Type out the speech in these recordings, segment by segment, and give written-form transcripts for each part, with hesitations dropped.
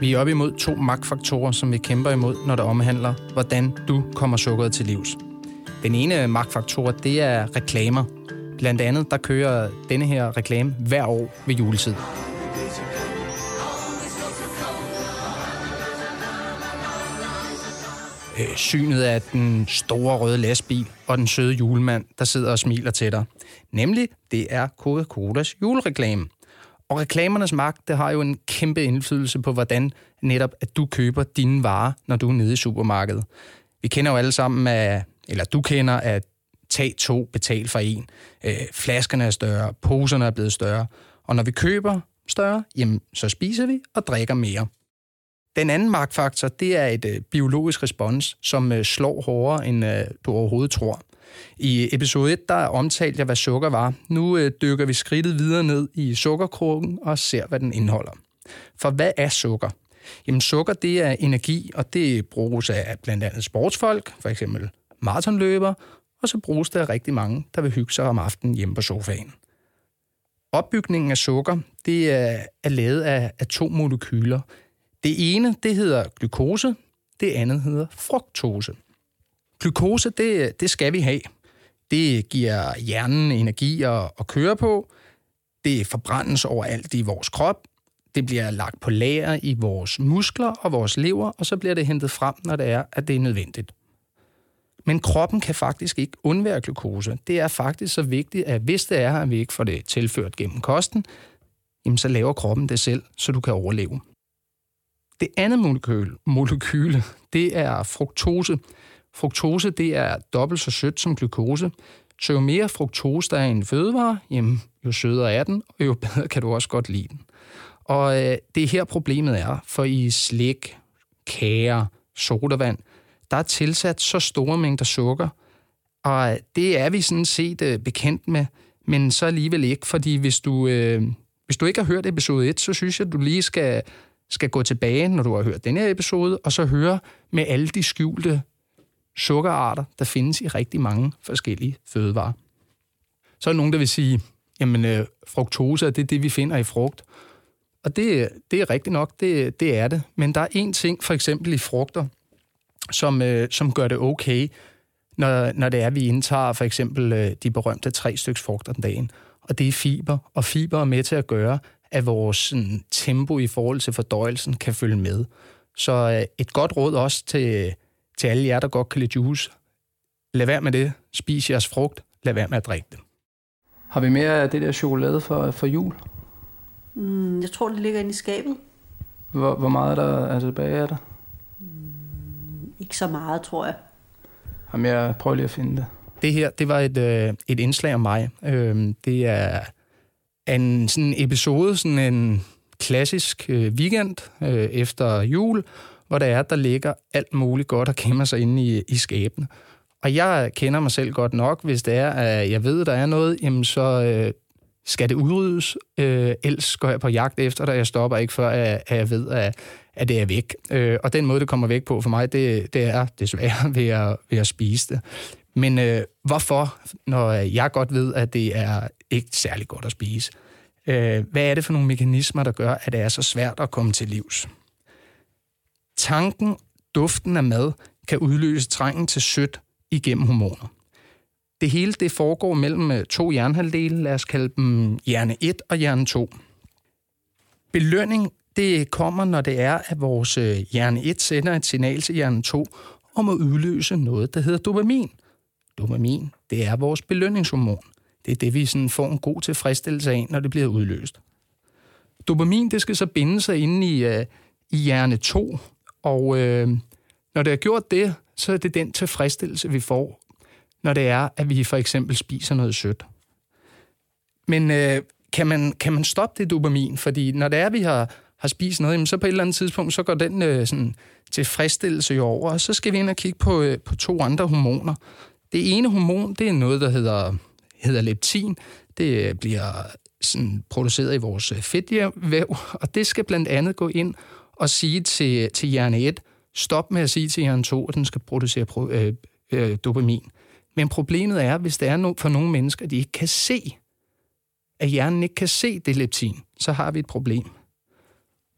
Vi er oppe imod 2 magtfaktorer, som vi kæmper imod, når det omhandler, hvordan du kommer sukkeret til livs. Den ene magtfaktor, det er reklamer. Blandt andet, der kører denne her reklame hver år ved juletid. Synet af den store røde lastbil og den søde julemand, der sidder og smiler til dig. Nemlig, det er Coca-Colas julereklame. Og reklamernes magt, det har jo en kæmpe indflydelse på, hvordan netop at du køber dine varer, når du er nede i supermarkedet. Vi kender jo alle sammen af, eller du kender, at tag 2, betal for 1. Flaskerne er større, poserne er blevet større. Og når vi køber større, jamen, så spiser vi og drikker mere. Den anden magtfaktor, det er et biologisk respons, som slår hårdere, end du overhovedet tror. I episode 1, der omtalte jeg, hvad sukker var. Nu dykker vi skridtet videre ned i sukkerkrukken og ser, hvad den indeholder. For hvad er sukker? Jamen sukker, det er energi, og det bruges af blandt andet sportsfolk, f.eks. maratonløbere, og så bruges det af rigtig mange, der vil hygge sig om aftenen hjemme på sofaen. Opbygningen af sukker, det er lavet af 2 molekyler. Det ene, det hedder glukose, det andet hedder fruktose. Glukose, det skal vi have. Det giver hjernen energi at køre på. Det forbrændes overalt i vores krop. Det bliver lagt på lager i vores muskler og vores lever, og så bliver det hentet frem, når det er, at det er nødvendigt. Men kroppen kan faktisk ikke undvære glukose. Det er faktisk så vigtigt, at hvis det er, at vi ikke får det tilført gennem kosten, jamen så laver kroppen det selv, så du kan overleve. Det andet molekyle, det er fruktose. Fruktose, det er dobbelt så sødt som glukose. Så jo mere fruktose der er i en fødevare, jamen, jo sødere er den, og jo bedre kan du også godt lide den. Og det er her problemet er, for i slik, kager, sodavand, der er tilsat så store mængder sukker, og det er vi sådan set bekendt med, men så alligevel ikke, fordi hvis du ikke har hørt episode 1, så synes jeg, at du lige skal gå tilbage, når du har hørt denne her episode, og så høre med alle de skjulte sukkerarter, der findes i rigtig mange forskellige fødevarer. Så er der nogen, der vil sige, jamen fruktose, det er det, vi finder i frugt. Og det er rigtigt nok, det er det. Men der er én ting, for eksempel i frugter, som gør det okay, når det er, vi indtager for eksempel de berømte 3 styks frugter den dagen. Og det er fiber, og fiber er med til at gøre, at vores sådan, tempo i forhold til fordøjelsen kan følge med. Så et godt råd også til alle jer, der godt kan lide juice. Lad være med det. Spis jeres frugt. Lad være med at drikke det. Har vi mere af det der chokolade for jul? Jeg tror, det ligger inde i skabet. Hvor meget er der tilbage af det? Ikke så meget, tror jeg. Jamen, jeg prøver lige at finde det. Det her, det var et indslag om mig. Det er en sådan episode, sådan en klassisk weekend efter jul, hvor der ligger alt muligt godt og gemmer sig inde i skabene. Og jeg kender mig selv godt nok, hvis det er, at jeg ved, der er noget, jamen så skal det udryddes, ellers går jeg på jagt efter det, og jeg stopper ikke før, at jeg ved, at det er væk. Og den måde, det kommer væk på for mig, det er desværre ved at spise det. Men hvorfor, når jeg godt ved, at det er ikke særlig godt at spise? Hvad er det for nogle mekanismer, der gør, at det er så svært at komme til livs? Tanken, duften af mad, kan udløse trængen til sødt igennem hormoner. Det hele det foregår mellem 2 hjernehalvdele, lad os kalde dem hjerne 1 og hjerne 2. Belønning det kommer, når det er, at vores hjerne 1 sender et signal til hjerne 2 om at udløse noget, der hedder dopamin. Dopamin, det er vores belønningshormon. Det er det, vi sådan får en god tilfredsstillelse af, når det bliver udløst. Dopamin, det skal så binde sig inde i hjerne 2, og når det er gjort det, så er det den tilfredsstillelse, vi får, når det er, at vi for eksempel spiser noget sødt. Men kan man stoppe det dopamin? Fordi når det er, vi har spist noget, jamen, så på et eller andet tidspunkt, så går den sådan, tilfredsstillelse jo over, og så skal vi ind og kigge på 2 andre hormoner. Det ene hormon, det er noget, der hedder leptin. Det bliver sådan, produceret i vores fedtvæv, og det skal blandt andet gå ind og sige til hjerne 1, stop med at sige til hjerne 2, at den skal producere dopamin. Men problemet er, hvis der er for nogle mennesker, de ikke kan se, at hjernen ikke kan se det leptin, så har vi et problem.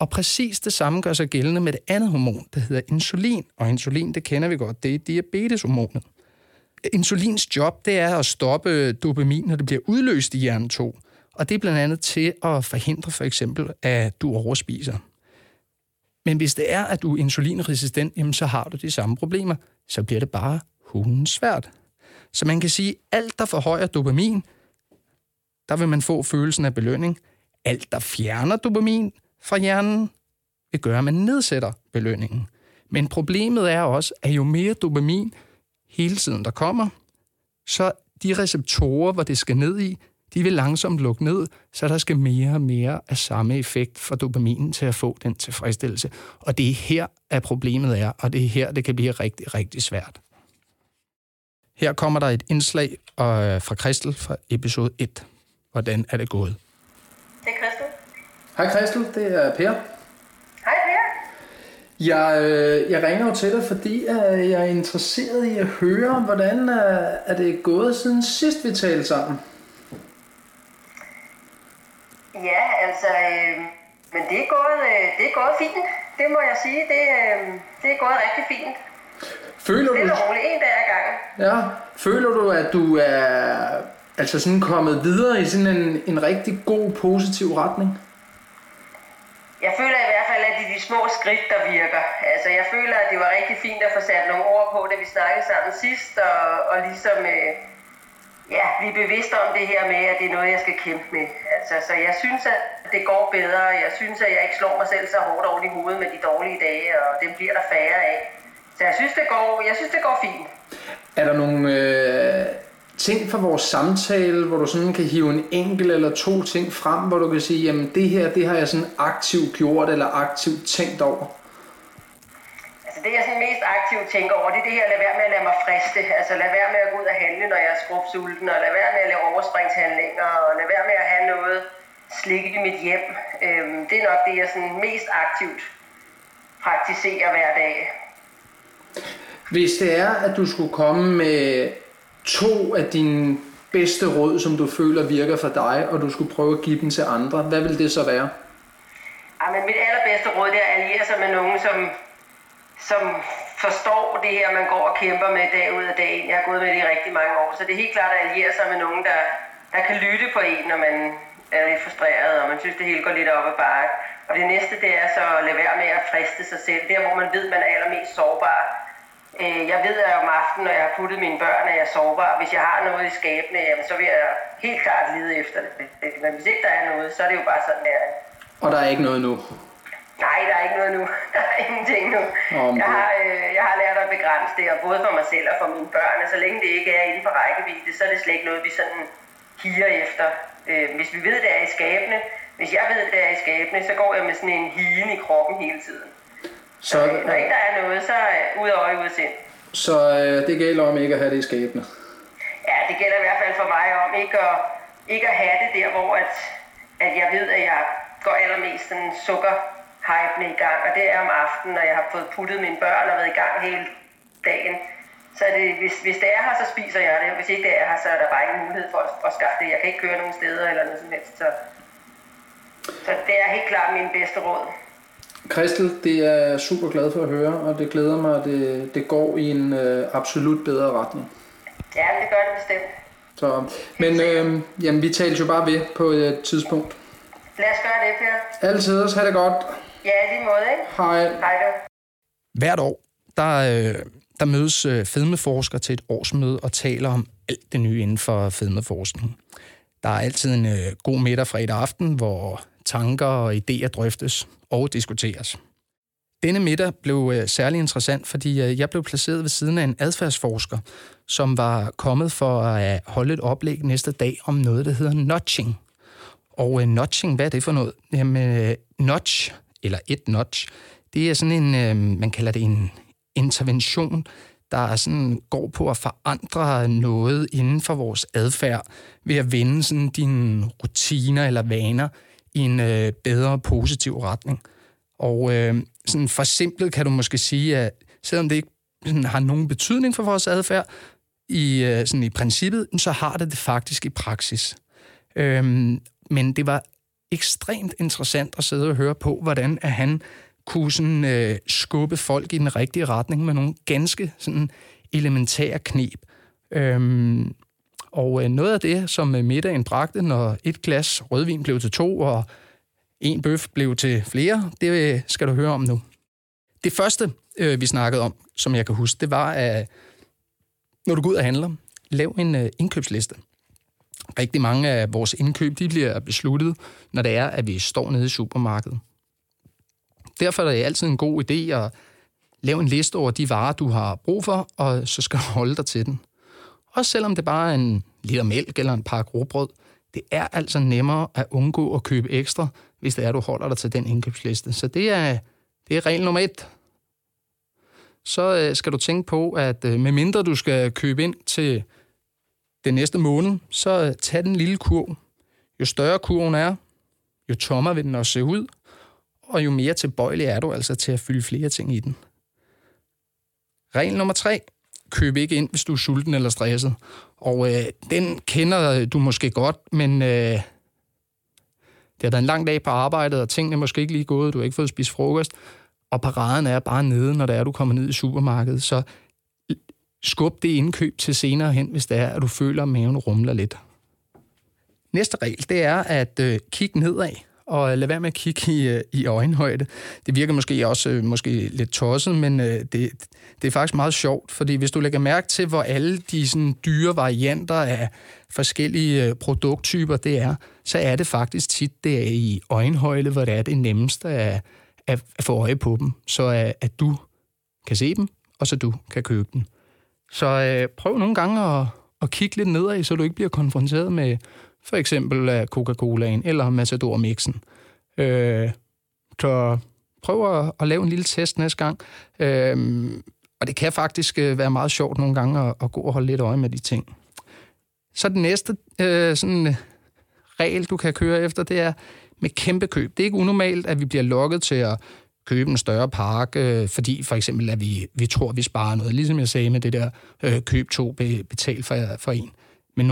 Og præcis det samme gør sig gældende med det andet hormon, der hedder insulin. Og insulin, det kender vi godt, det er diabeteshormonet. Insulins job, det er at stoppe dopamin, når det bliver udløst i hjernen 2. Og det er blandt andet til at forhindre for eksempel, at du overspiser. Men hvis det er, at du er insulinresistent, jamen, så har du de samme problemer. Så bliver det bare hunden svært. Så man kan sige, at alt, der forhøjer dopamin, der vil man få følelsen af belønning. Alt, der fjerner dopamin fra hjernen, vil gøre, at man nedsætter belønningen. Men problemet er også, at jo mere dopamin hele tiden der kommer, så de receptorer, hvor det skal ned i, de vil langsomt lukke ned, så der skal mere og mere af samme effekt fra dopaminen til at få den tilfredsstillelse. Og det er her, at problemet er, og det er her, det kan blive rigtig, rigtig svært. Her kommer der et indslag fra Kristel fra episode 1. Hvordan er det gået? Det er Kristel. Hej Kristel, det er Per. Hej Per. Jeg ringer jo til dig, fordi jeg er interesseret i at høre, hvordan er det gået siden sidst vi talte sammen? Ja, altså, men det er gået fint, det må jeg sige, det er gået rigtig fint. Føler du? Det er roligt, en dag ad gangen. Ja, føler du, at du er altså sådan kommet videre i sådan en rigtig god, positiv retning? Jeg føler i hvert fald, at det er de små skridt, der virker. Altså, jeg føler, at det var rigtig fint at få sat nogle ord på, da vi snakkede sammen sidst, og ligesom... Ja, vi er bevidste om det her med, at det er noget, jeg skal kæmpe med. Altså, så jeg synes, at det går bedre. Jeg synes, at jeg ikke slår mig selv så hårdt oven i hovedet med de dårlige dage, og det bliver der færre af. Så jeg synes, det går fint. Er der nogle ting fra vores samtale, hvor du sådan kan hive en enkelt eller to ting frem, hvor du kan sige, jamen det her, det har jeg sådan aktivt gjort eller aktivt tænkt over? Det jeg sådan mest aktivt tænker over, det er det her, lad være med at lade mig friste. Altså lad være med at gå ud og handle, når jeg er skrubsulten, og lad være med at lave overspringshandlinger, og lad være med at have noget slik i mit hjem. Det er nok det, jeg sådan mest aktivt praktiserer hver dag. Hvis det er, at du skulle komme med 2 af dine bedste råd, som du føler virker for dig, og du skulle prøve at give dem til andre, hvad vil det så være? Jamen, mit allerbedste råd det er at alliere sig med nogen, som forstår det her, man går og kæmper med dag ud af dagen. Jeg har gået med det i rigtig mange år, så det er helt klart at alliere sig med nogen, der kan lytte på en, når man er lidt frustreret, og man synes, det hele går lidt op ad bakke. Og det næste, det er så at lade være med at friste sig selv, der hvor man ved, man er allermest sårbar. Jeg ved, at om aftenen, når jeg har puttet mine børn, at jeg er sårbar. Hvis jeg har noget i skabene, jamen, så vil jeg helt klart lide efter det. Men hvis ikke der er noget, så er det jo bare sådan, der. Og der er ikke noget nu? Nej, der er ikke noget nu. Der er ingenting nu. Jeg har lært at begrænse det, og både for mig selv og for mine børn. Og så længe det ikke er inden for rækkevidde, så er det slet ikke noget, vi sådan higer efter. Hvis vi ved, det er i skabene, hvis jeg ved, det er i skabene, så går jeg med sådan en higen i kroppen hele tiden. Så når ikke der er noget, så ud af øje, ud af sind. Så det gælder om ikke at have det i skabene? Ja, det gælder i hvert fald for mig om ikke at have det der, hvor at jeg ved, at jeg går allermest sådan sukker-hypen i gang, og det er om aftenen, når jeg har fået puttet mine børn og været i gang hele dagen. Så det, hvis det er her, så spiser jeg det, og hvis ikke det er her, så er der bare ingen mulighed for at skaffe det. Jeg kan ikke køre nogen steder eller noget som helst, så det er helt klart min bedste råd. Kristel, det er jeg super glad for at høre, og det glæder mig, at det går i en absolut bedre retning. Ja, det gør det bestemt. Så, men jamen, vi taler jo bare ved på et tidspunkt. Lad os gøre det, Per. Altid, også have det godt. Ja, i din måde, ikke? Hej. Hej du. Hvert år, der mødes fedmeforskere til et årsmøde og taler om alt det nye inden for fedmeforskning. Der er altid en god middag fredag aften, hvor tanker og idéer drøftes og diskuteres. Denne middag blev særlig interessant, fordi jeg blev placeret ved siden af en adfærdsforsker, som var kommet for at holde et oplæg næste dag om noget, der hedder nudging. Og nudging, hvad er det for noget? Jamen, nudge, eller et nudge, det er sådan en, man kalder det en intervention, der sådan går på at forandre noget inden for vores adfærd, ved at vende sådan dine rutiner eller vaner i en bedre positiv retning. Og sådan for simpelt kan du måske sige, at selvom det ikke sådan har nogen betydning for vores adfærd, i princippet, så har det faktisk i praksis. Men det var ekstremt interessant at sidde og høre på, hvordan at han kunne sådan, skubbe folk i den rigtige retning med nogle ganske sådan, elementære knep. Og noget af det, som middagen bragte, når et glas rødvin blev til 2, og en bøf blev til flere, det skal du høre om nu. Det første, vi snakkede om, som jeg kan huske, det var, at når du går ud og handler, lav en indkøbsliste. Rigtig mange af vores indkøb, de bliver besluttet, når det er, at vi står nede i supermarkedet. Derfor er det altid en god idé at lave en liste over de varer, du har brug for, og så skal du holde dig til den. Også selvom det bare er en liter mælk eller en pakke rugbrød, det er altså nemmere at undgå at købe ekstra, hvis det er, du holder dig til den indkøbsliste. Så det er regel nummer 1. Så skal du tænke på, at medmindre du skal købe ind til den næste måned, så tag den lille kurv. Jo større kurven er, jo tommere vil den også se ud, og jo mere tilbøjelig er du altså til at fylde flere ting i den. Regel nummer 3. Køb ikke ind, hvis du er sulten eller stresset. Og den kender du måske godt, men det har været en lang dag på arbejdet, og tingene er måske ikke lige gået, du har ikke fået spist frokost, og paraden er bare nede, når det er, du kommer ned i supermarkedet. Så skub det indkøb til senere hen, hvis det er, at du føler, at maven rumler lidt. Næste regel, det er at kigge nedad, og lad være med at kigge i øjenhøjde. Det virker måske også lidt tosset, men det er faktisk meget sjovt, fordi hvis du lægger mærke til, hvor alle de sådan, dyre varianter af forskellige produkttyper det er, så er det faktisk tit, det er i øjenhøjde, hvor det er det nemmeste at få øje på dem, så at du kan se dem, og så du kan købe dem. Så prøv nogle gange at kigge lidt nedad, så du ikke bliver konfronteret med for eksempel Coca-Colaen eller Masador Mixen. Så prøv at lave en lille test næste gang. Og det kan faktisk være meget sjovt nogle gange at gå og holde lidt øje med de ting. Så den næste regel, du kan køre efter, det er med kæmpe køb. Det er ikke unormalt, at vi bliver lokket til at købe en større pakke, fordi for eksempel, at vi tror, at vi sparer noget. Ligesom jeg sagde med det der køb 2, betal for 1. Men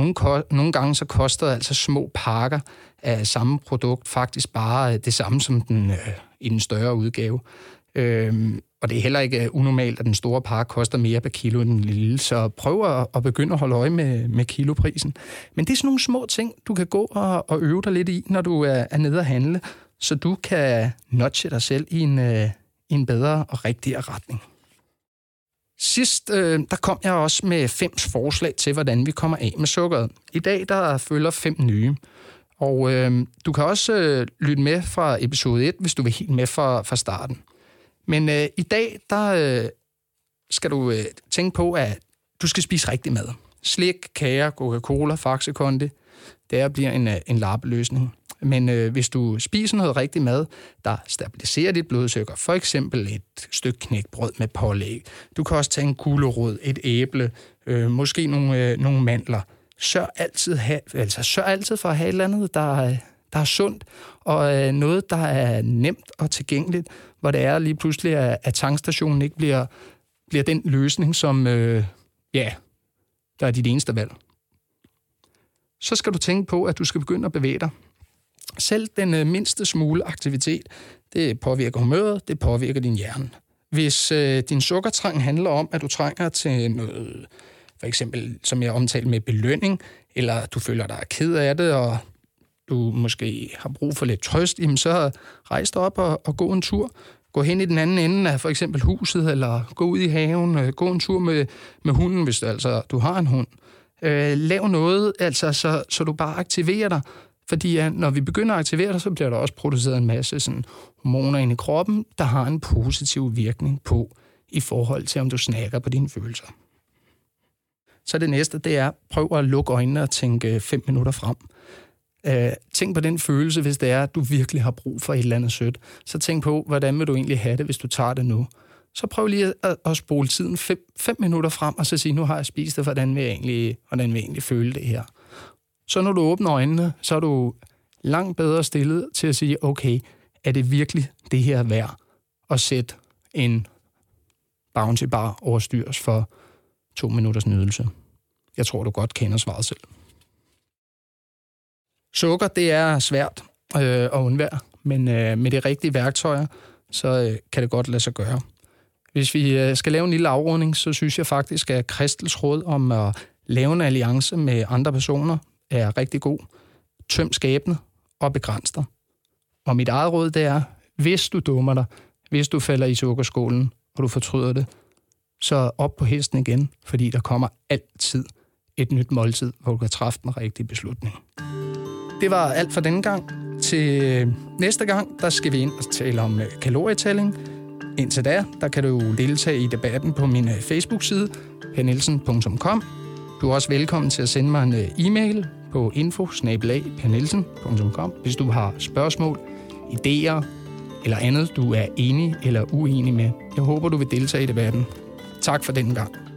nogle gange så koster altså små pakker af samme produkt faktisk bare det samme som i den større udgave. Og det er heller ikke unormalt, at den store pakke koster mere per kilo end den lille, så prøv at begynde at holde øje med kiloprisen. Men det er sådan nogle små ting, du kan gå og øve dig lidt i, når du er nede og handle, så du kan nudge dig selv i en bedre og rigtigere retning. Sidst, der kom jeg også med 5 forslag til, hvordan vi kommer af med sukkeret. I dag, der følger 5 nye. Og du kan også lytte med fra episode 1, hvis du vil helt med fra starten. Men i dag, der skal du tænke på, at du skal spise rigtig mad. Slik, kager, Coca-Cola, Faxe-Kondi. Det bliver en lappeløsning. Men hvis du spiser noget rigtig mad, der stabiliserer dit blodsukker, for eksempel et stykke knækbrød med pålæg, du kan også tage en gulerod, et æble, måske nogle mandler. Sørg altid for at have et eller andet, der er sundt, og noget, der er nemt og tilgængeligt, hvor det er lige pludselig, at tankstationen ikke bliver den løsning, som der er dit eneste valg. Så skal du tænke på, at du skal begynde at bevæge dig. Selv den mindste smule aktivitet, det påvirker humøret, det påvirker din hjerne. Hvis din sukkertrang handler om, at du trænger til noget, for eksempel som jeg omtalte med belønning, eller du føler dig ked af det, og du måske har brug for lidt trøst, jamen så rejs dig op og gå en tur. Gå hen i den anden ende af for eksempel huset, eller gå ud i haven, gå en tur med hunden, hvis du har en hund. Lav noget, så du bare aktiverer dig. Fordi når vi begynder at aktivere dig, så bliver der også produceret en masse hormoner inde i kroppen, der har en positiv virkning på, i forhold til om du snakker på dine følelser. Så det næste, det er, prøv at lukke øjnene og tænke 5 minutter frem. Tænk på den følelse, hvis det er, at du virkelig har brug for et eller andet sødt. Så tænk på, hvordan vil du egentlig have det, hvis du tager det nu. Så prøv lige at spole tiden 5 minutter frem, og så sige, nu har jeg spist det, hvordan vil jeg egentlig føle det her. Så når du åbner øjnene, så er du langt bedre stillet til at sige, okay, er det virkelig det her værd at sætte en Bounty Bar over styrs for 2 minutters nydelse? Jeg tror, du godt kender svaret selv. Sukker, det er svært. at undvære. Men med de rigtige værktøjer, så kan det godt lade sig gøre. Hvis vi skal lave en lille afrunding, så synes jeg faktisk, at Kristels råd om at lave en alliance med andre personer er rigtig god. Tøm skabene og begræns dig. Og mit eget råd det er, hvis du dummer dig, hvis du falder i sukkerskålen, og du fortryder det, så op på hesten igen, fordi der kommer altid et nyt måltid, hvor du kan træffe den rigtige beslutning. Det var alt for denne gang. Til næste gang, der skal vi ind og tale om kalorietælling. Indtil der kan du deltage i debatten på min Facebook-side, hernielsen.com. Du er også velkommen til at sende mig en e-mail på info@hernielsen.com, hvis du har spørgsmål, idéer eller andet, du er enig eller uenig med. Jeg håber, du vil deltage i debatten. Tak for denne gang.